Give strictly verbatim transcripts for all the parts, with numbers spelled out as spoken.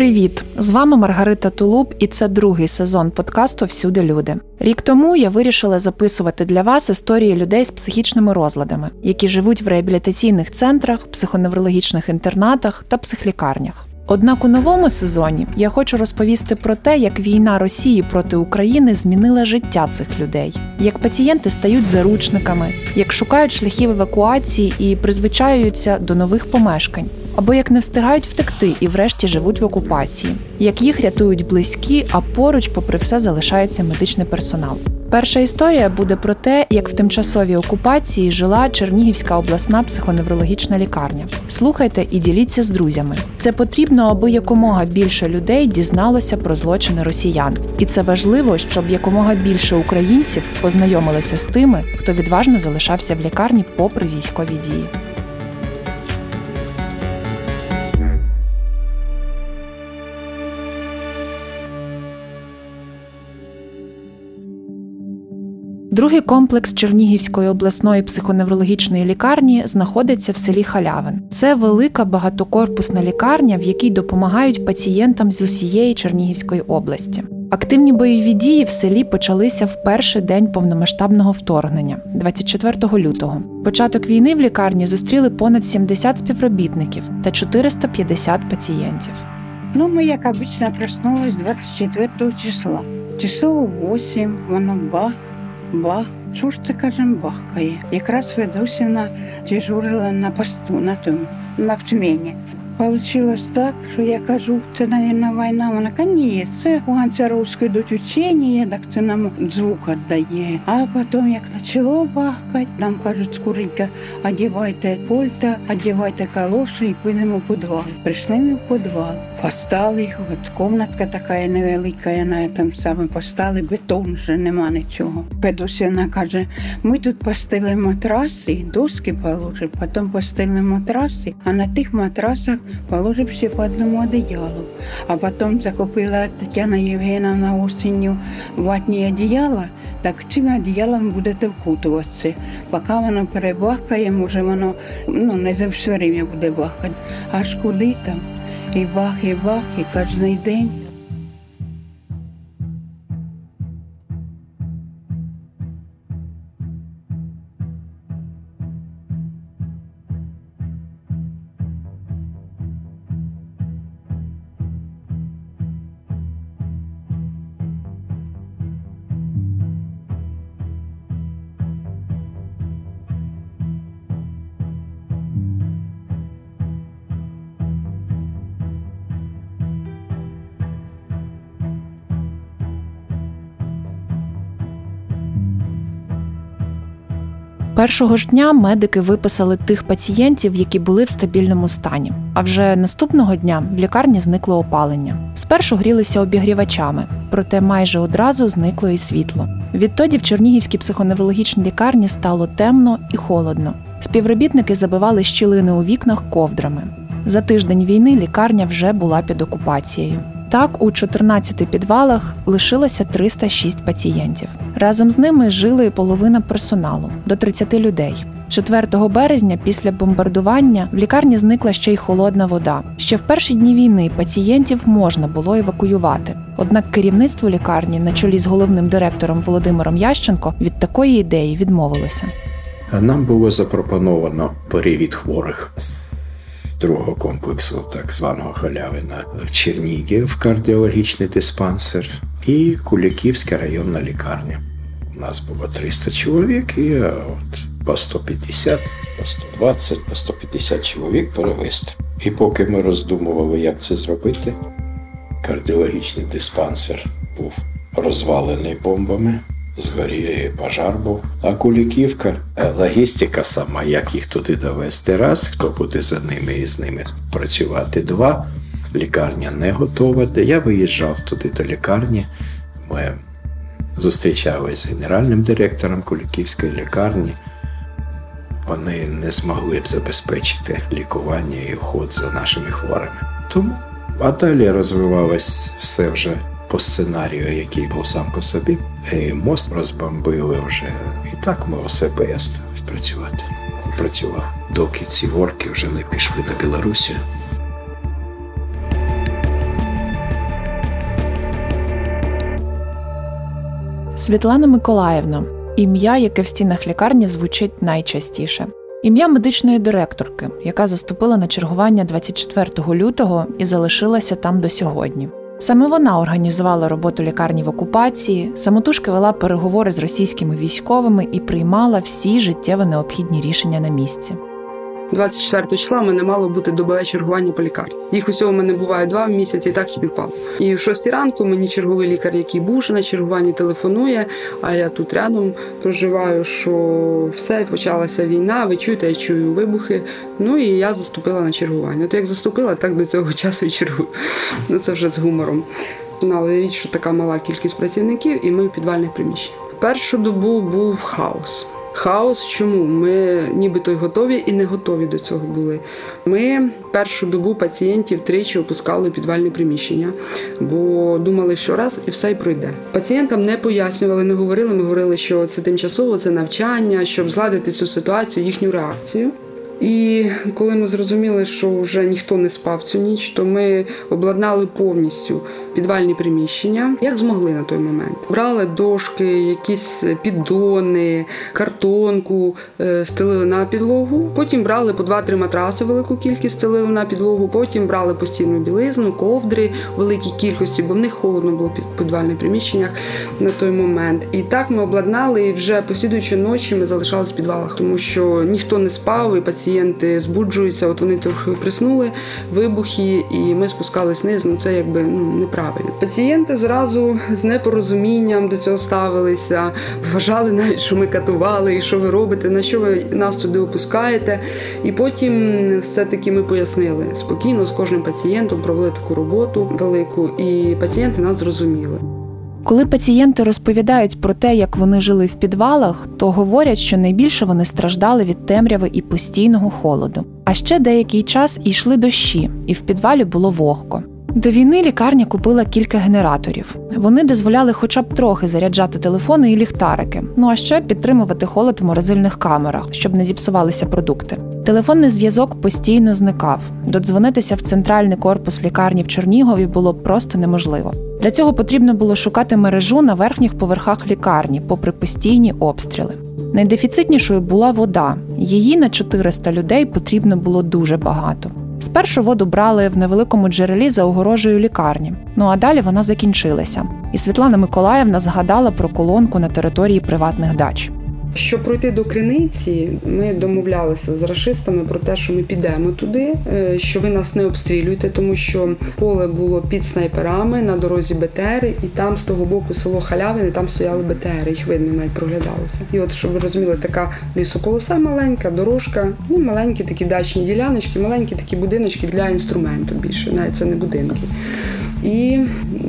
Привіт! З вами Маргарита Тулуп, і це другий сезон подкасту «Всюди люди». Рік тому я вирішила записувати для вас історії людей з психічними розладами, які живуть в реабілітаційних центрах, психоневрологічних інтернатах та психлікарнях. Однак у новому сезоні я хочу розповісти про те, як війна Росії проти України змінила життя цих людей, як пацієнти стають заручниками, як шукають шляхів евакуації і призвичаюються до нових помешкань, або як не встигають втекти і врешті живуть в окупації, як їх рятують близькі, а поруч попри все залишається медичний персонал. Перша історія буде про те, як в тимчасовій окупації жила Чернігівська обласна психоневрологічна лікарня. Слухайте і діліться з друзями. Це потрібно, аби якомога більше людей дізналося про злочини росіян. І це важливо, щоб якомога більше українців познайомилися з тими, хто відважно залишався в лікарні попри військові дії. Другий комплекс Чернігівської обласної психоневрологічної лікарні знаходиться в селі Халявин. Це велика багатокорпусна лікарня, в якій допомагають пацієнтам з усієї Чернігівської області. Активні бойові дії в селі почалися в перший день повномасштабного вторгнення, двадцять четвертого лютого. Початок війни в лікарні зустріли понад сімдесят співробітників та чотириста п'ятдесят пацієнтів. Ну, ми, як обично, проснулись двадцять четвертого числа. Часов восьмій, воно бах. Бах, що ж це, кажемо, бахкає. Якраз Федосіна дежурила на посту, на тому, на втмені. Получилось так, що я кажу, це, мабуть, війна. Вона каже, ні, це уганці русські йдуть учення, так це нам звук віддає. А потім, як почало бахкати, нам кажуть, скоренько, одягайте пальто, одягайте калоші і підемо в підвал. Прийшли ми в підвал, постали, от кімнатка така невелика, на цьому саме постали, бетон вже нема нічого. Федосіна каже, ми тут постили матраси, доски положили, потім постили матраси, а на тих матрасах положив ще по одному одеялу, а потім закупила Тетяна Євгеновна осінню ватні одіяла, так цим одіялом будете вкутуватися. Поки воно перебахкає, може воно, ну, не за все время буде бахкати, аж куди там. І бах, і бах, і кожен день. Першого ж дня медики виписали тих пацієнтів, які були в стабільному стані. А вже наступного дня в лікарні зникло опалення. Спершу грілися обігрівачами, проте майже одразу зникло і світло. Відтоді в Чернігівській психоневрологічній лікарні стало темно і холодно. Співробітники забивали щілини у вікнах ковдрами. За тиждень війни лікарня вже була під окупацією. Так, у чотирнадцяти підвалах лишилося триста шість пацієнтів. Разом з ними жили і половина персоналу – до тридцяти людей. четвертого березня після бомбардування в лікарні зникла ще й холодна вода. Ще в перші дні війни пацієнтів можна було евакуювати. Однак керівництво лікарні на чолі з головним директором Володимиром Ященко від такої ідеї відмовилося. Нам було запропоновано перевід хворих другого комплексу, так званого Халявина, в Чернігів, кардіологічний диспансер і Куликівська районна лікарня. У нас було триста чоловік, і от по сто п'ятдесят, по сто двадцять, по сто п'ятдесят чоловік перевезти. І поки ми роздумували, як це зробити, кардіологічний диспансер був розвалений бомбами, згорів пожар був. А Куликівка, логістика сама, як їх туди довести, раз, хто буде за ними і з ними працювати, два. Лікарня не готова. Я виїжджав туди до лікарні. Ми зустрічалися з генеральним директором Куликівської лікарні. Вони не змогли б забезпечити лікування і уход за нашими хворими. Тому, а далі розвивалось все вже по сценарію, який був сам по собі, і мост розбомбили вже. І так ми усе перестали працювати. Працював, доки ці орки вже не пішли на Білорусі. Світлана Миколаївна – ім'я, яке в стінах лікарні звучить найчастіше. Ім'я медичної директорки, яка заступила на чергування двадцять четвертого лютого і залишилася там до сьогодні. Саме вона організувала роботу лікарні в окупації, самотужки вела переговори з російськими військовими і приймала всі життєво необхідні рішення на місці. двадцять четвертого числа в мене мало бути добове чергування по лікарні. Їх усього в мене буває два в місяць, і так співпало. І о шостій ранку мені черговий лікар, який був вже на чергуванні, телефонує, а я тут рядом проживаю, що все, почалася війна, ви чуєте, я чую вибухи. Ну і я заступила на чергування. От як заступила, так до цього часу і чергую. Ну це вже з гумором. Знали, що така мала кількість працівників, і ми в підвальних приміщеннях. Першу добу був хаос. Хаос. Чому? Ми нібито й готові, і не готові до цього були. Ми першу добу пацієнтів тричі опускали у підвальне приміщення, бо думали, що раз і все й пройде. Пацієнтам не пояснювали, не говорили. Ми говорили, що це тимчасово, це навчання, щоб згладити цю ситуацію, їхню реакцію. І коли ми зрозуміли, що вже ніхто не спав цю ніч, то ми обладнали повністю підвальні приміщення, як змогли на той момент. Брали дошки, якісь піддони, картонку, стелили на підлогу. Потім брали по два-три матраси, велику кількість стелили на підлогу. Потім брали постільну білизну, ковдри в великій кількості, бо в них холодно було в підвальних приміщеннях на той момент. І так ми обладнали, і вже послідуючі ночі ми залишалися в підвалах, тому що ніхто не спав, і пацієнт Пацієнти збуджуються, от вони трохи приснули, вибухи, і ми спускались вниз, ну це якби ну, неправильно. Пацієнти зразу з непорозумінням до цього ставилися, вважали навіть, що ми катували, і що ви робите, на що ви нас туди опускаєте. І потім все-таки ми пояснили спокійно, з кожним пацієнтом провели таку роботу велику, і пацієнти нас зрозуміли. Коли пацієнти розповідають про те, як вони жили в підвалах, то говорять, що найбільше вони страждали від темряви і постійного холоду. А ще деякий час йшли дощі, і в підвалі було вогко. До війни лікарня купила кілька генераторів. Вони дозволяли хоча б трохи заряджати телефони і ліхтарики, ну а ще підтримувати холод в морозильних камерах, щоб не зіпсувалися продукти. Телефонний зв'язок постійно зникав. Додзвонитися в центральний корпус лікарні в Чернігові було просто неможливо. Для цього потрібно було шукати мережу на верхніх поверхах лікарні, попри постійні обстріли. Найдефіцитнішою була вода. Її на чотириста людей потрібно було дуже багато. Спершу воду брали в невеликому джерелі за огорожею лікарні. Ну а далі вона закінчилася. І Світлана Миколаївна згадала про колонку на території приватних дач. Щоб пройти до Криниці, ми домовлялися з рашистами про те, що ми підемо туди, що ви нас не обстрілюєте, тому що поле було під снайперами, на дорозі БТР, і там з того боку село Халявин, і там стояли БТР, їх видно, навіть проглядалося. І от, щоб ви розуміли, така лісополоса маленька, дорожка, ну маленькі такі дачні діляночки, маленькі такі будиночки для інструменту більше, навіть це не будинки. І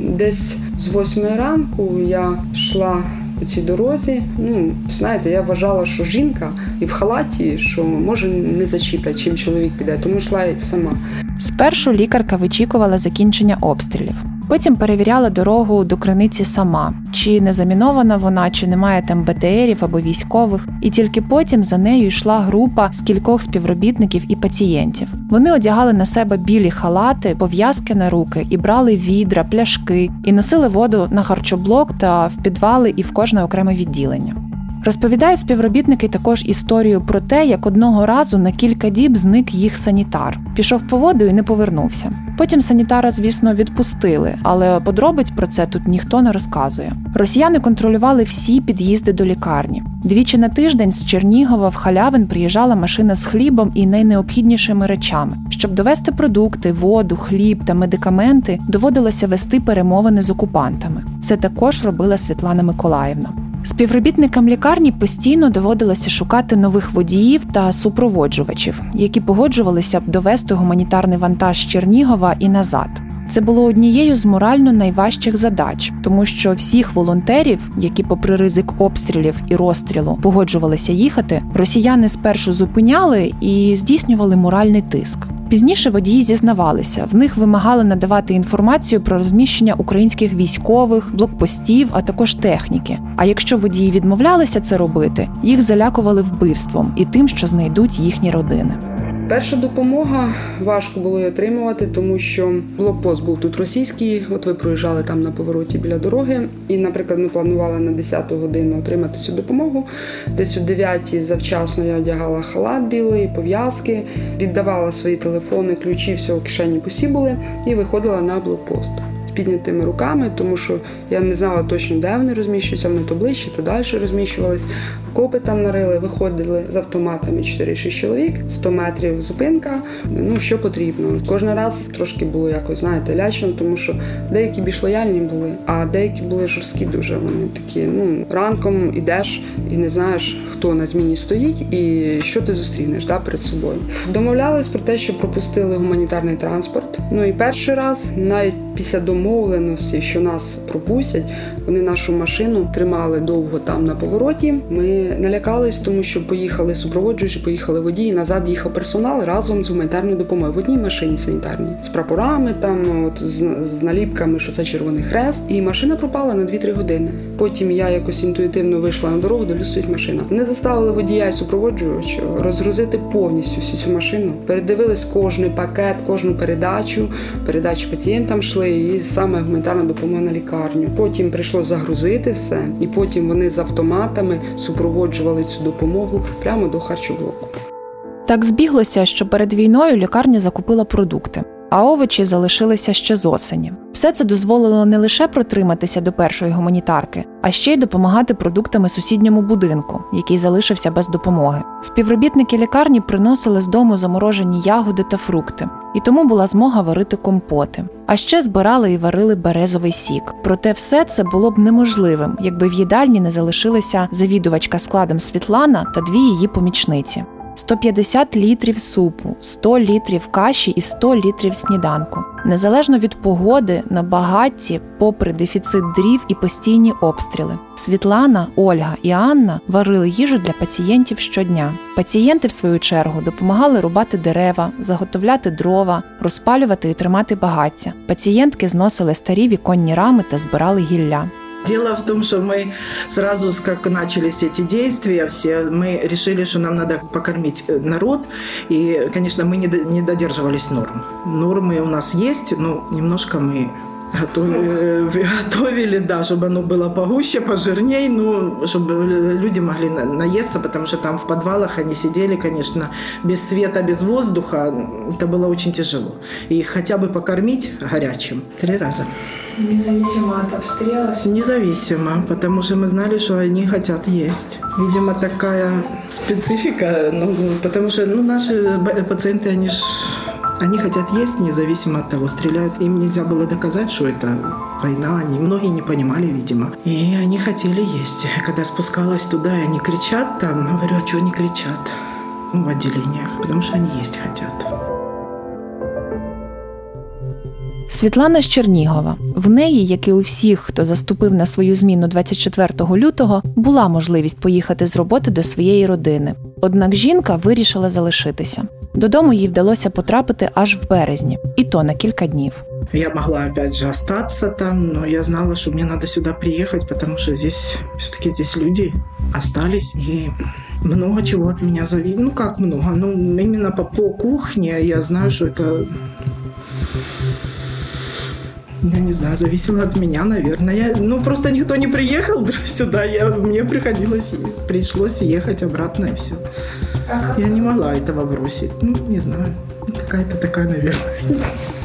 десь з восьмої ранку я йшла у цій дорозі, ну, знаєте, я вважала, що жінка і в халаті, що може не зачіплять, чим чоловік піде, тому йшла й сама. Спершу лікарка вичікувала закінчення обстрілів. Потім перевіряла дорогу до Криниці сама, чи не замінована вона, чи немає там БТРів або військових. І тільки потім за нею йшла група з кількох співробітників і пацієнтів. Вони одягали на себе білі халати, пов'язки на руки, і брали відра, пляшки, і носили воду на харчоблок та в підвали і в кожне окреме відділення. Розповідають співробітники також історію про те, як одного разу на кілька діб зник їх санітар. Пішов по воду і не повернувся. Потім санітара, звісно, відпустили, але подробиць про це тут ніхто не розказує. Росіяни контролювали всі під'їзди до лікарні. Двічі на тиждень з Чернігова в Халявин приїжджала машина з хлібом і найнеобхіднішими речами. Щоб довести продукти, воду, хліб та медикаменти, доводилося вести перемовини з окупантами. Це також робила Світлана Миколаївна. Співробітникам лікарні постійно доводилося шукати нових водіїв та супроводжувачів, які погоджувалися б довести гуманітарний вантаж з Чернігова і назад. Це було однією з морально найважчих задач, тому що всіх волонтерів, які попри ризик обстрілів і розстрілу погоджувалися їхати, росіяни спершу зупиняли і здійснювали моральний тиск. Пізніше водії зізнавалися, в них вимагали надавати інформацію про розміщення українських військових, блокпостів, а також техніки. А якщо водії відмовлялися це робити, їх залякували вбивством і тим, що знайдуть їхні родини. Перша допомога важко було її отримувати, тому що блокпост був тут російський, от ви проїжджали там на повороті біля дороги. І, наприклад, ми планували на десяту годину отримати цю допомогу. Десь о дев'ятій завчасно я одягала халат білий, пов'язки, віддавала свої телефони, ключі, все в кишені посі були і виходила на блокпост з піднятими руками, тому що я не знала точно, де вони розміщуються, вони то ближче, то далі розміщувались. Копи там нарили, виходили з автоматами чотири-шість чоловік, сто метрів зупинка, ну що потрібно. Кожен раз трошки було якось, знаєте, лячно, тому що деякі більш лояльні були, а деякі були жорсткі дуже. Вони такі, ну, ранком ідеш і не знаєш, хто на зміні стоїть і що ти зустрінеш да, перед собою. Домовлялись про те, що пропустили гуманітарний транспорт. Ну і перший раз, навіть після домовленості, що нас пропустять, вони нашу машину тримали довго там на повороті. Ми налякались, тому що поїхали супроводжуючі, поїхали водії, назад їхав персонал разом з гуманітарною допомогою в одній машині санітарній, з прапорами, там, от, з, з наліпками, що це Червоний Хрест. І машина пропала на дві-три години. Потім я якось інтуїтивно вийшла на дорогу, де стоїть машина. Вони заставили водія і супроводжуючого розгрузити повністю всю цю машину. Передивились кожний пакет, кожну передачу, передачі пацієнтам йшли, і саме гуманітарна допомога на лікарню. Потім прийшло загрузити все, і потім вони з автоматами супроводжували проводжували цю допомогу прямо до харчоблоку. Так збіглося, що перед війною лікарня закупила продукти, а овочі залишилися ще з осені. Все це дозволило не лише протриматися до першої гуманітарки, а ще й допомагати продуктами сусідньому будинку, який залишився без допомоги. Співробітники лікарні приносили з дому заморожені ягоди та фрукти, і тому була змога варити компоти. А ще збирали і варили березовий сік. Проте все це було б неможливим, якби в їдальні не залишилася завідувачка складом Світлана та дві її помічниці. сто п'ятдесят літрів супу, сто літрів каші і сто літрів сніданку. Незалежно від погоди, на багатті, попри дефіцит дрів і постійні обстріли, Світлана, Ольга і Анна варили їжу для пацієнтів щодня. Пацієнти, в свою чергу, допомагали рубати дерева, заготовляти дрова, розпалювати і тримати багаття. Пацієнтки зносили старі віконні рами та збирали гілля. Дело в том, что мы сразу, как начались эти действия все, мы решили, что нам надо покормить народ. И, конечно, мы не додерживались норм. Нормы у нас есть, но немножко мы готовили, готовили да, чтобы оно было погуще, пожирнее, ну, чтобы люди могли наесться, потому что там в подвалах они сидели, конечно, без света, без воздуха. Это было очень тяжело. И хотя бы покормить горячим три раза. Независимо от обстрела? Независимо, потому что мы знали, что они хотят есть. Видимо, такая специфика, ну, потому что ну, наши пациенты, они ж... Они хотят есть, независимо от того, стреляют. Им нельзя было доказать, что это война. Они, многие не понимали, видимо. И они хотели есть. Когда спускалась туда, и они кричат там, говорю, а что они кричат ну, в отделениях? Потому что они есть хотят. Світлана з Чернігова. В неї, як і у всіх, хто заступив на свою зміну двадцять четвертого лютого, була можливість поїхати з роботи до своєї родини. Однак жінка вирішила залишитися. Додому їй вдалося потрапити аж в березні, і то на кілька днів. Я могла, опять же, остаться там, но я знала, что мне надо сюда приехать, потому что здесь, все-таки здесь люди остались, и много чего от меня зависит. Ну, как много? Ну, именно по, по кухне я знаю, что это... Я не знаю, зависело от меня, наверное. Я, ну, просто никто не приехал сюда. Я, мне приходилось, пришлось ехать обратно, и все. Я не могла этого бросить. Ну, не знаю. Какая-то такая, наверное.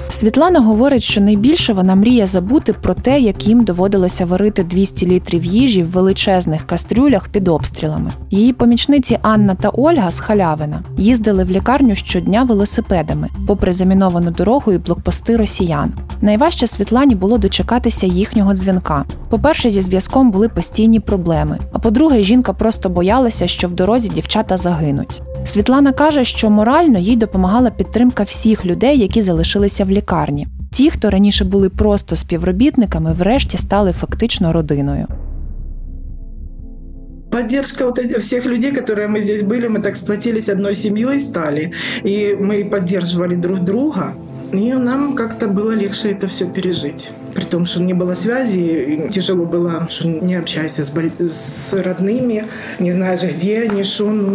Світлана говорить, що найбільше вона мріє забути про те, як їм доводилося варити двісті літрів їжі в величезних кастрюлях під обстрілами. Її помічниці Анна та Ольга з Халявина їздили в лікарню щодня велосипедами, попри заміновану дорогу і блокпости росіян. Найважче Світлані було дочекатися їхнього дзвінка. По-перше, зі зв'язком були постійні проблеми, а по-друге, жінка просто боялася, що в дорозі дівчата загинуть. Світлана каже, що морально їй допомагала підтримка всіх людей, які залишилися в лікарні. Ті, хто раніше були просто співробітниками, врешті стали фактично родиною. Поддержка вот этих всех людей, которые мы здесь были, мы так сплотились одной семьей стали, и мы поддерживали друг друга, и нам как-то было легче это все пережить. при том, что не было связи, тяжело было, что не общайся с, боль... с родными, не знаешь, где они, что, ну,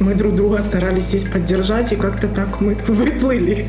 мы друг друга старались здесь поддержать, и как-то так мы выплыли.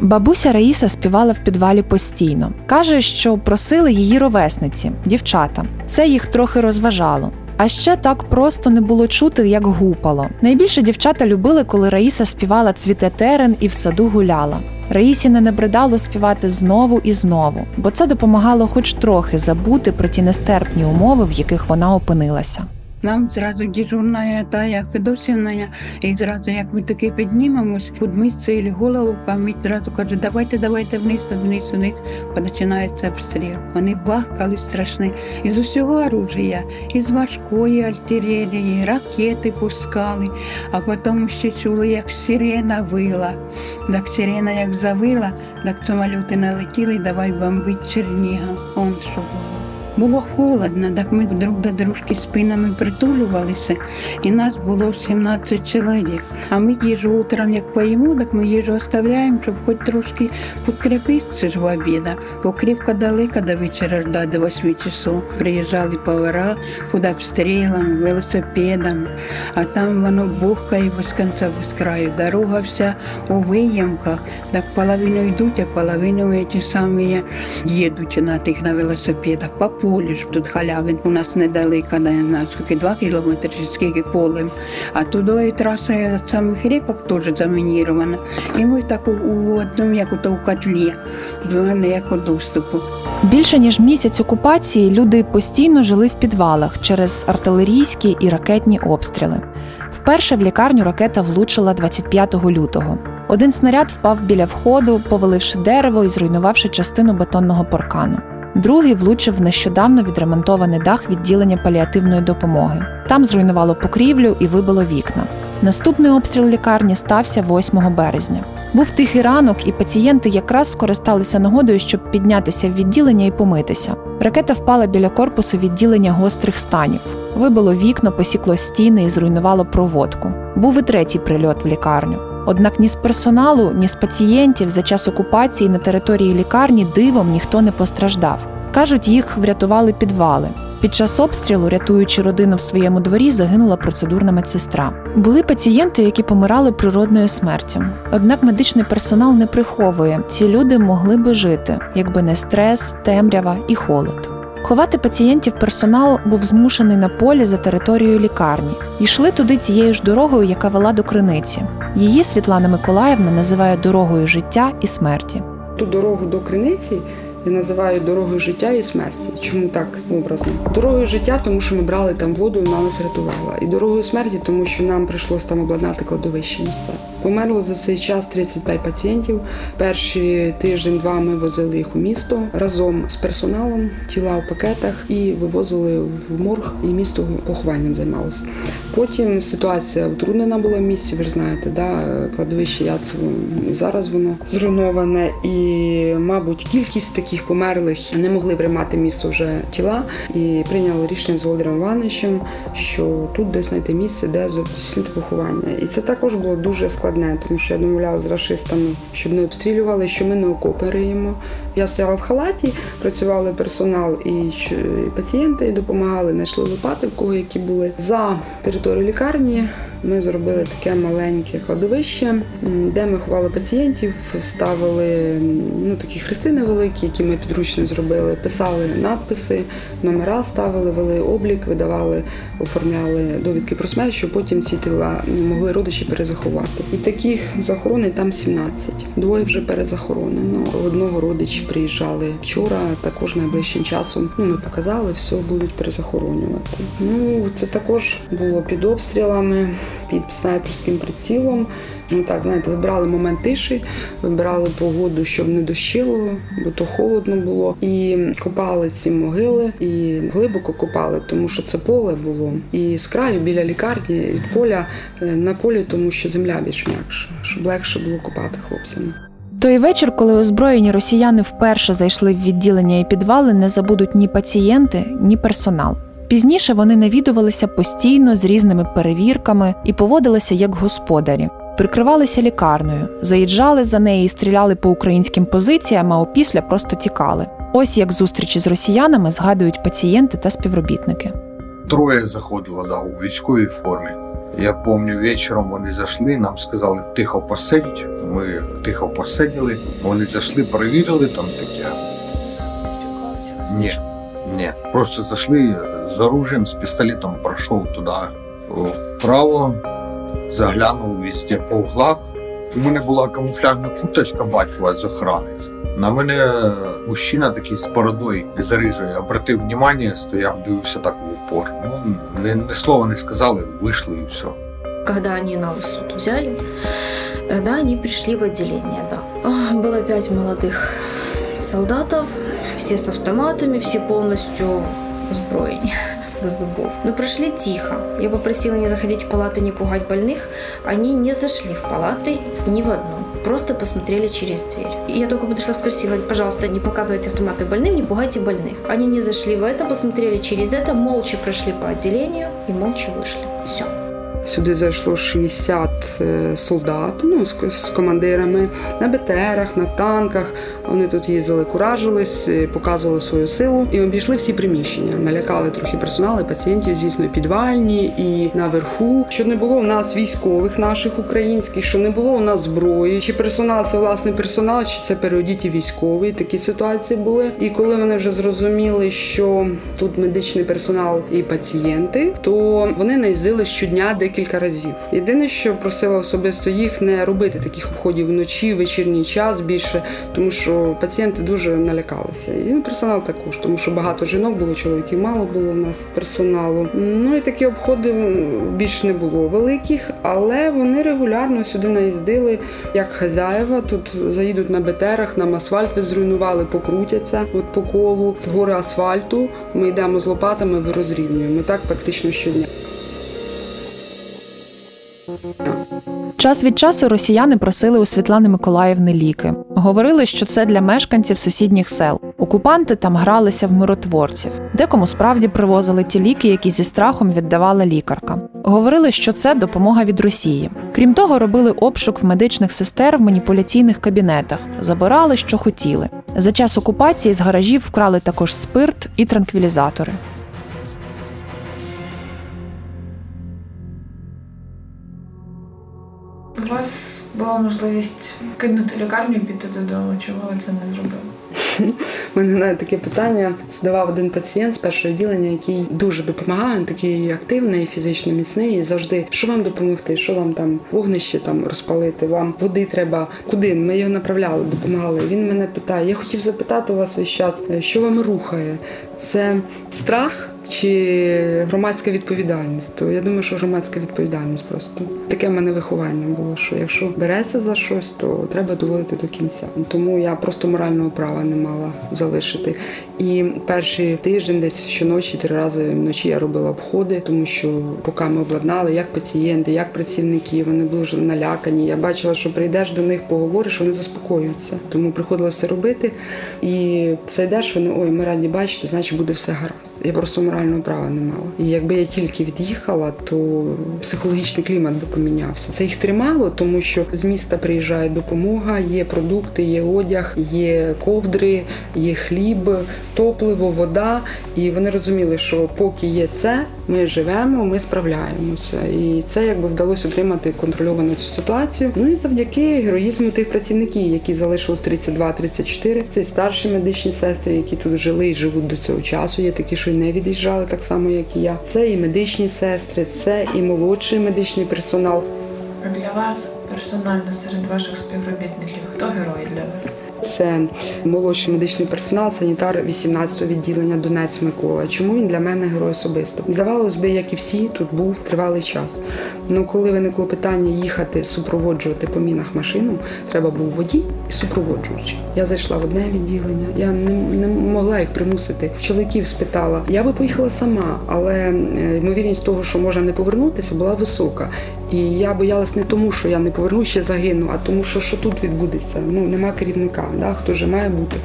Бабуся Раїса співала в підвалі постійно. Каже, що просили її ровесниці, дівчата. Це їх трохи розважало. А ще так просто не було чути, як гупало. Найбільше дівчата любили, коли Раїса співала «Цвіте терен» і в саду гуляла. Раїсі не набридало співати знову і знову, бо це допомагало хоч трохи забути про ті нестерпні умови, в яких вона опинилася. Нам зразу дежурна тая Федосіна, і зразу, як ми таки піднімемось, підмість цілі голову, пам'ять зразу каже, давайте, давайте вниз, вниз, вниз, починається обстріл. Вони бахкали страшні. Із усього оружия, із важкої артилерії, ракети пускали, а потім ще чули, як сирена вила. Так сирена як завила, так самоліти налетіли, давай бомбить Чернігів. Он що було. Було холодно, так ми друг до дружки спинами притулювалися, і нас було сімнадцять чоловік. А ми їжу утром, як поїмо, так ми їжу оставляємо, щоб хоч трошки підкріпитися ж в обіда. Бо кріпка далека до вечора ждали, до восьми часов. Приїжджали повара, куди обстрілами, велосипедами. А там воно бухкає без кінця, без краю. Дорога вся у виємках, так половину йдуть, а половину ті самі їдуть на тих на велосипедах. Полі ж тут Халявин, у нас недалеко, не знаю, скільки, два кілометри, скільки полем. А туди і траса від самих репок теж замінірована. І ми так у, у одному, як ото у котлі, до ніякого доступу. Більше ніж місяць окупації люди постійно жили в підвалах через артилерійські і ракетні обстріли. Вперше в лікарню ракета влучила двадцять п'ятого лютого. Один снаряд впав біля входу, поваливши дерево і зруйнувавши частину бетонного паркану. Другий влучив в нещодавно відремонтований дах відділення паліативної допомоги. Там зруйнувало покрівлю і вибило вікна. Наступний обстріл лікарні стався восьмого березня. Був тихий ранок, і пацієнти якраз скористалися нагодою, щоб піднятися в відділення і помитися. Ракета впала біля корпусу відділення гострих станів. Вибило вікна, посікло стіни і зруйнувало проводку. Був і третій прильот в лікарню. Однак ні з персоналу, ні з пацієнтів за час окупації на території лікарні дивом ніхто не постраждав. Кажуть, їх врятували підвали. Під час обстрілу, рятуючи родину в своєму дворі, загинула процедурна медсестра. Були пацієнти, які помирали природною смертю. Однак медичний персонал не приховує, ці люди могли би жити, якби не стрес, темрява і холод. Ховати пацієнтів персонал був змушений на полі за територією лікарні. Йшли туди тією ж дорогою, яка вела до Криниці. Її Світлана Миколаївна називає дорогою життя і смерті. Ту дорогу до Криниці я називаю дорогою життя і смерті. Чому так образно? Дорогою життя, тому що ми брали там воду, вона нас рятувала. І дорогою смерті, тому що нам прийшлося там обладнати кладовище місце. Померло за цей час тридцять п'ять пацієнтів. Перші тиждень-два ми возили їх у місто разом з персоналом, тіла у пакетах і вивозили в морг, і місто похованням займалося. Потім ситуація утруднена була в місті, ви ж знаєте, да? Кладовище Яцево, і зараз воно зруйноване. І, мабуть, кількість таких померлих не могли приймати місце вже тіла. І прийняли рішення з Володимиром Івановичем, що тут десь знайти місце, де здійснити поховання. І це також було дуже складно. Тому що я домовляла з рашистами, щоб не обстрілювали, що ми не окоперуємо. Я стояла в халаті, працювали персонал і пацієнти, і допомагали, знайшли лопати, в кого які були. За територією лікарні ми зробили таке маленьке кладовище, де ми ховали пацієнтів, ставили ну, такі хрестини великі, які ми підручно зробили, писали надписи, номера ставили, вели облік, видавали, оформляли довідки про смерть, щоб потім ці тіла могли родичі перезаховати. І таких захоронень там сімнадцять. Двоє вже перезахоронено. Одного родичі приїжджали вчора, також найближчим часом. Ну, ми показали, все будуть перезахоронювати. Ну, це також було під обстрілами, під снайперським прицілом. Ну так, знаєте, вибирали момент тиші, вибирали погоду, щоб не дощило, бо то холодно було. І копали ці могили, і глибоко копали, тому що це поле було. І з краю, біля лікарні, від поля, на полі, тому що земля більш м'якша, щоб легше було копати хлопцям. Той вечір, коли озброєні росіяни вперше зайшли в відділення і підвали, не забудуть ні пацієнти, ні персонал. Пізніше вони навідувалися постійно з різними перевірками і поводилися як господарі. прикривалися лікарнею, заїжджали за неї і стріляли по українським позиціям, а опісля просто тікали. Ось як зустрічі з росіянами згадують пацієнти та співробітники. Троє заходило, да, у військовій формі. Я пам'ятаю, вечором вони зайшли, нам сказали тихо посидіть. Ми тихо посиділи. Вони зайшли, перевірили там таке. Не спілкувалися? Ні, ні. Просто зайшли з оружієм, з пістолетом, пройшов туди вправо, заглянув везде по углах. У мене була камуфляжна курточка батькова з охорони. На мене мужчина такий з бородою з рижою обратив внимание, стояв, дивився так в упор. Ну, ні, ні слова не сказали, вийшли і все. Когда они нас тут взяли, тогда они пришли в отделение, да. Было пять молодых солдатов, все с автоматами, все полностью озброєні до зубов. Но пришли тихо. Я попросила не заходить в палаты, не пугать больных. Они не зашли в палаты ни в одну. Просто посмотрели через дверь. И я только подошла, спросила, пожалуйста, не показывайте автоматы больным, не пугайте больных. Они не зашли в это, посмотрели через это, молча прошли по отделению и молча вышли. Все. Сюди зайшло шістдесят солдат, ну, з, з командирами, на БТРах, на танках. Вони тут їздили, куражились, показували свою силу і обійшли всі приміщення. Налякали трохи персонал і пацієнтів, звісно, і підвальні, і наверху. Що не було у нас військових наших українських, що не було у нас зброї. Чи персонал – це власний персонал, чи це переодіті військові. Такі ситуації були. І коли вони вже зрозуміли, що тут медичний персонал і пацієнти, то вони наїздили щодня декілька разів. Єдине, що просила особисто їх не робити таких обходів вночі, в вечірній час більше, тому що пацієнти дуже налякалися. І персонал також, тому що багато жінок було, чоловіків мало було в нас персоналу. Ну і такі обходи більш не було великих, але вони регулярно сюди наїздили, як хазяєва. Тут заїдуть на БТРах, нам асфальт зруйнували, покрутяться от по колу, гори асфальту. Ми йдемо з лопатами, розрівнюємо. Так практично щодня. Час від часу росіяни просили у Світлани Миколаївни ліки. Говорили, що це для мешканців сусідніх сел. Окупанти там гралися в миротворців. Декому справді привозили ті ліки, які зі страхом віддавала лікарка. Говорили, що це допомога від Росії. Крім того, робили обшук в медичних сестер в маніпуляційних кабінетах. Забирали, що хотіли. За час окупації з гаражів вкрали також спирт і транквілізатори. У вас була можливість кинути лікарню і піти додому. Чому ви це не зробили? Мене навіть таке питання задавав один пацієнт з першого відділення, який дуже допомагає, він такий активний, фізично міцний, і завжди, що вам допомогти, що вам там вогнище там розпалити, вам води треба, куди? Ми його направляли, допомагали. Він мене питає, я хотів запитати у вас весь час, що вам рухає? Це страх? Чи громадська відповідальність? То я думаю, що громадська відповідальність просто. Таке в мене виховання було, що якщо береться за щось, то треба доводити до кінця. Тому я просто морального права не мала залишити. І перший тиждень десь щоночі, три рази вночі я робила обходи, тому що поки ми обладнали, як пацієнти, як працівники, вони були вже налякані. Я бачила, що прийдеш до них, поговориш, вони заспокоюються. Тому приходилося це робити. І зайдеш, вони, ой, ми раді бачити, значить буде все гаразд. Я просто морального права не мала. І якби я тільки від'їхала, то психологічний клімат би помінявся. Це їх тримало, тому що з міста приїжджає допомога, є продукти, є одяг, є ковдри, є хліб, топливо, вода. І вони розуміли, що поки є це, ми живемо, ми справляємося. І це якби вдалося отримати контрольовану цю ситуацію. Ну і завдяки героїзму тих працівників, які залишилось тридцять два тридцять чотири. Це старші медичні сестри, які тут жили і живуть до цього часу. Є такі, що не від'їжджали так само, як і я. Це і медичні сестри, це і молодший медичний персонал. Для вас персонально серед ваших співробітників хто герой для вас? Це молодший медичний персонал, санітар вісімнадцятого відділення Донець Микола. Чому він для мене герой особисто? Здавалось би, як і всі, тут був тривалий час. Ну коли виникло питання їхати, супроводжувати по мінах машину, треба був водій і супроводжуючий. Я зайшла в одне відділення, я не, не могла їх примусити. Чоловіків спитала, я би поїхала сама, але ймовірність того, що можна не повернутися, була висока. І я боялась не тому, що я не повернусь, ще загину, а тому, що що тут відбудеться. Ну, нема керівника, да, хто вже має бути.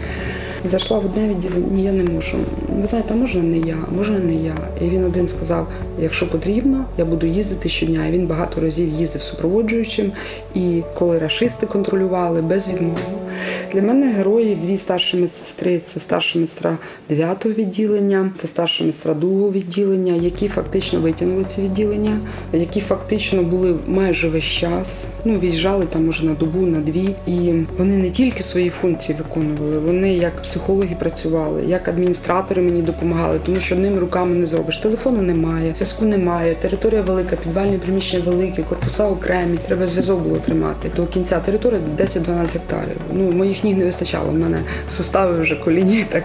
Зайшла в одне відділення, ні, я не можу, ви знаєте, може не я, може не я. І він один сказав, якщо потрібно, я буду їздити щодня. І він багато разів їздив супроводжуючим, і коли рашисти контролювали, безвідмовно. Для мене герої дві старші медсестри, це старша медсестра дев'ятого відділення, це старша медсестра другого відділення, які фактично витягнули ці відділення, які фактично були майже весь час, ну, в'їжджали там може на добу, на дві, і вони не тільки свої функції виконували, вони як психологи працювали, як адміністратори мені допомагали, тому що одними руками не зробиш, телефону немає, зв'язку немає, територія велика, підвальні приміщення великі, корпуса окремі, треба зв'язок було тримати. До кінця території десять-дванадцять гектарів. Ну, моїх ніг не вистачало, в мене сустави вже, коліні, так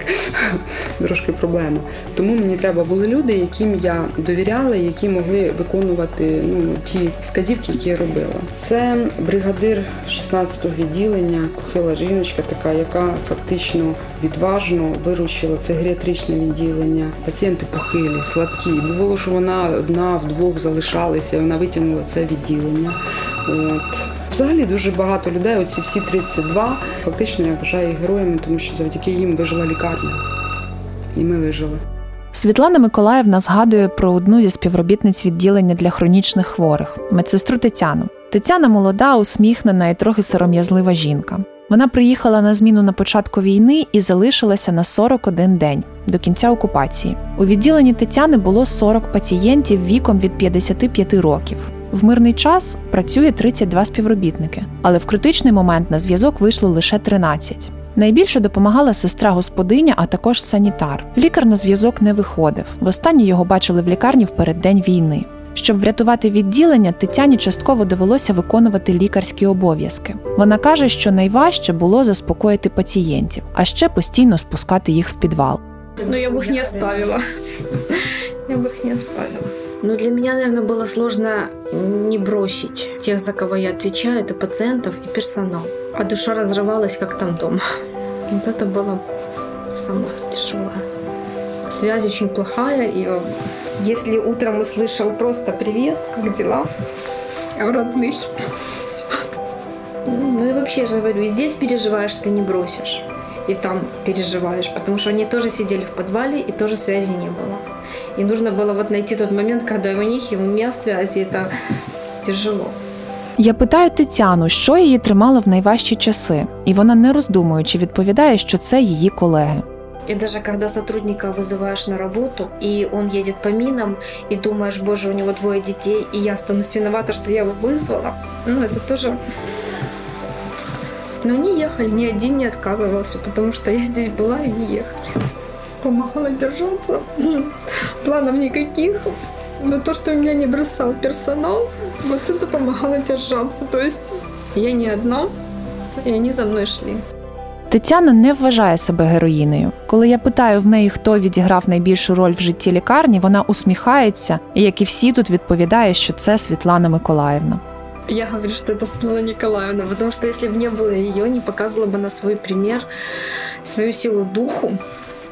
трошки проблема. Тому мені треба були люди, яким я довіряла, які могли виконувати, ну, ті вказівки, які я робила. Це бригадир шістнадцятого відділення, кухила жіночка така, яка фактично відважно виручила це геріатричне відділення. Пацієнти похилі, слабкі. Бувало, що вона одна, вдвох залишалася, і вона витягнула це відділення. От. Взагалі дуже багато людей, оці всі тридцять два, фактично я вважаю їх героями, тому що завдяки їм вижила лікарня. І ми вижили. Світлана Миколаївна згадує про одну зі співробітниць відділення для хронічних хворих – медсестру Тетяну. Тетяна молода, усміхнена і трохи сором'язлива жінка. Вона приїхала на зміну на початку війни і залишилася на сорок один день, до кінця окупації. У відділенні Тетяни було сорок пацієнтів віком від п'ятдесяти п'яти років. В мирний час працює тридцять два співробітники, але в критичний момент на зв'язок вийшло лише тринадцять. Найбільше допомагала сестра-господиня, а також санітар. Лікар на зв'язок не виходив. Востаннє його бачили в лікарні в переддень війни. Щоб врятувати відділення, Тетяні частково довелося виконувати лікарські обов'язки. Вона каже, що найважче було заспокоїти пацієнтів, а ще постійно спускати їх в підвал. Ну, я б їх не оставила. Я б їх не оставила. Но для меня, наверное, было сложно не бросить тех, за кого я отвечаю, это пациентов и персонал. А душа разрывалась, как там дома. Вот это было самое тяжелое. Связь очень плохая. И если утром услышал просто «Привет, как дела, родных?» Ну и вообще, я же говорю, и здесь переживаешь, ты не бросишь. И там переживаешь, потому что они тоже сидели в подвале, и тоже связи не было. И нужно было вот найти тот момент, когда у них и у меня связи, это тяжело. Я питаю Тетяну, що її тримало в найважчі часи, і вона не роздумуючи відповідає, що це її колеги. И даже когда сотрудника вызываешь на работу, и он едет по минам, и думаешь, боже, у него двое детей, и я станусь виновата, что я его вызвала, ну это тоже... Но они ехали, ни один не отказывался, потому что я здесь была, и они ехали. Помогала держаться, планов никаких, но то, что меня не бросал персонал, вот это помогало держаться. То есть я не одна, и они за мной шли. Тетяна не вважає себе героїнею. Коли я питаю в неї, хто відіграв найбільшу роль в житті лікарні, вона усміхається, і, як і всі тут, відповідає, що це Світлана Миколаївна. Я говорю, что это Светлана Николаевна, потому что если бы не было ее, не показывала бы она свой пример, свою силу духу.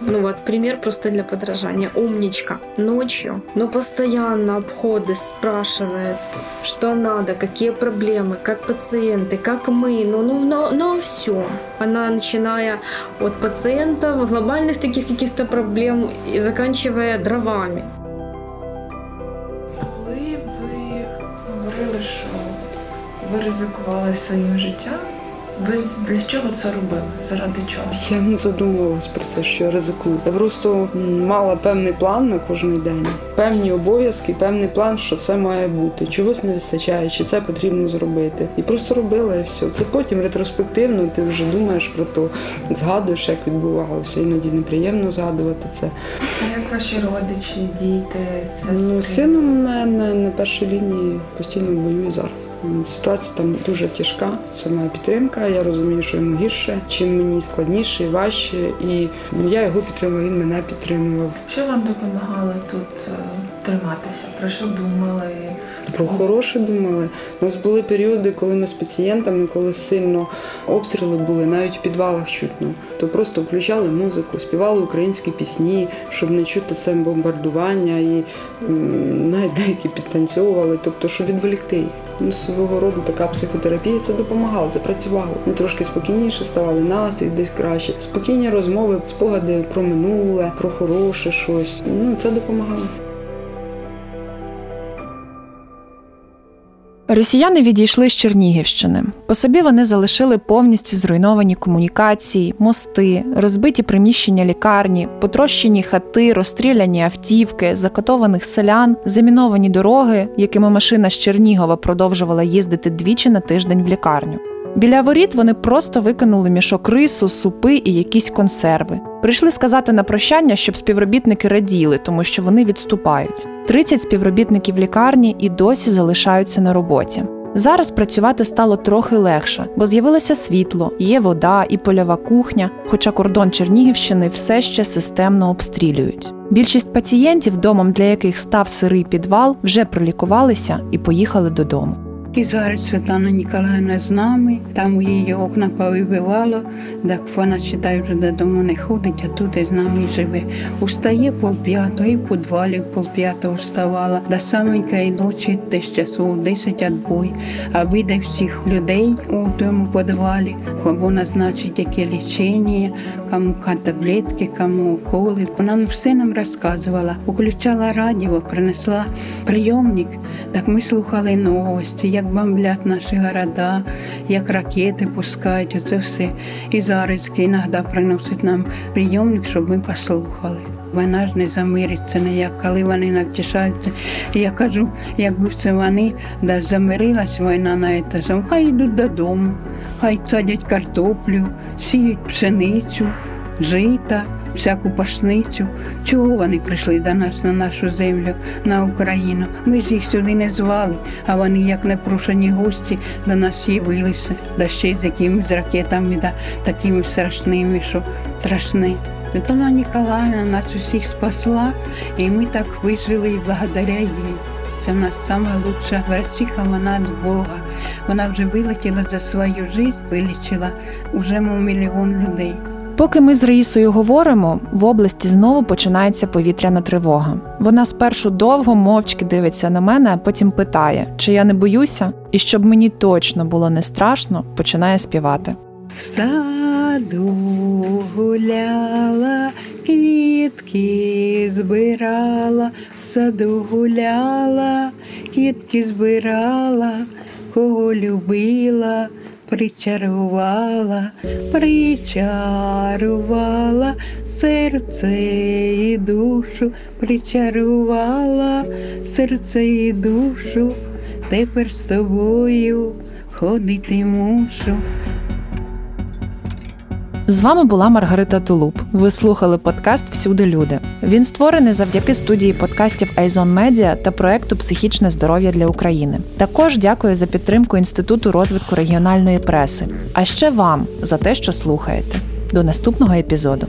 Ну вот, пример просто для подражания. Умничка. Ночью, но постоянно обходы спрашивает, что надо, какие проблемы, как пациенты, как мы, ну, ну, но, но все. Она, начиная от пациентов, глобальных таких каких-то проблем и заканчивая дровами. Коли ви говорили, що ви ризикували своїм життям, ви для чого це робили? Заради чого? Я не задумувалась про це, що я ризикую. Я просто мала певний план на кожен день, певні обов'язки, певний план, що це має бути, чогось не вистачає, чи це потрібно зробити. І просто робила, і все. Це потім ретроспективно ти вже думаєш про то, згадуєш, як відбувалося. Іноді неприємно згадувати це. А як ваші родичі, діти? Це ну, син у мене на першій лінії постійно воює зараз. Ситуація там дуже тяжка, це моя підтримка. Я розумію, що йому гірше, чим мені складніше і важче, і я його підтримувала, він мене підтримував. Що вам допомагало тут триматися, про що думали? Про хороше думали. У нас були періоди, коли ми з пацієнтами, коли сильно обстріли були, навіть в підвалах чутно, то просто включали музику, співали українські пісні, щоб не чути це бомбардування, і навіть деякі підтанцьовували, тобто, щоб відволікти їх. Ну, свого роду така психотерапія, це допомагало, це працювало. Ми трішки спокійніше ставали, настрій десь краще. Спокійні розмови, спогади про минуле, про хороше щось. Ну, це допомагало. Росіяни відійшли з Чернігівщини. По собі вони залишили повністю зруйновані комунікації, мости, розбиті приміщення лікарні, потрощені хати, розстріляні автівки, закатованих селян, заміновані дороги, якими машина з Чернігова продовжувала їздити двічі на тиждень в лікарню. Біля воріт вони просто викинули мішок рису, супи і якісь консерви. Прийшли сказати на прощання, щоб співробітники раділи, тому що вони відступають. тридцять співробітників лікарні і досі залишаються на роботі. Зараз працювати стало трохи легше, бо з'явилося світло, є вода і польова кухня, хоча кордон Чернігівщини все ще системно обстрілюють. Більшість пацієнтів, домом для яких став сирий підвал, вже пролікувалися і поїхали додому. І зараз Світлана Миколаївна з нами, там її окна повибивало, так вона, читає, вже додому не ходить, а тут і з нами живе. Устає полп'ятого, і в підвалі полп'ятого вставала, до саменької ночі, десь часу десять відбой, а вийде всіх людей у тому підвалі, кому назначить яке лічення, кому таблетки, кому уколи. Вона все нам розказувала, включала радіо, принесла прийомник, так ми слухали новості, як бомблять наші города, як ракети пускають, оце все. І зараз іноді приносить нам прийомник, щоб ми послухали. Вона ж не замириться ніяк, коли вони навтішаються. Я кажу, якби це вони, да замирилась війна на етажі, хай йдуть додому, хай садять картоплю, сіють пшеницю, жита, всяку пашницю. Чого вони прийшли до нас, на нашу землю, на Україну? Ми ж їх сюди не звали, а вони, як непрошені гості, до нас явилися, да ще з якимись ракетами, да такими страшними, що страшне. Світлана Миколаївна нас усіх спасла, і ми так вижили, і благодаря їй. Це в нас найкраща врачиха, вона від Бога. Вона вже вилетіла за свою життя, вилічила вже мільйон людей. Поки ми з Раїсою говоримо, в області знову починається повітряна тривога. Вона спершу довго мовчки дивиться на мене, а потім питає, чи я не боюся, і щоб мені точно було не страшно, починає співати. В саду гуляла, квітки збирала, в саду гуляла, квітки збирала, кого любила, причарувала, причарувала серце і душу, причарувала серце і душу, тепер з тобою ходити мушу. З вами була Маргарита Тулуп. Ви слухали подкаст «Всюди люди». Він створений завдяки студії подкастів «Айзон Медіа» та проекту «Психічне здоров'я для України». Також дякую за підтримку Інституту розвитку регіональної преси. А ще вам за те, що слухаєте. До наступного епізоду.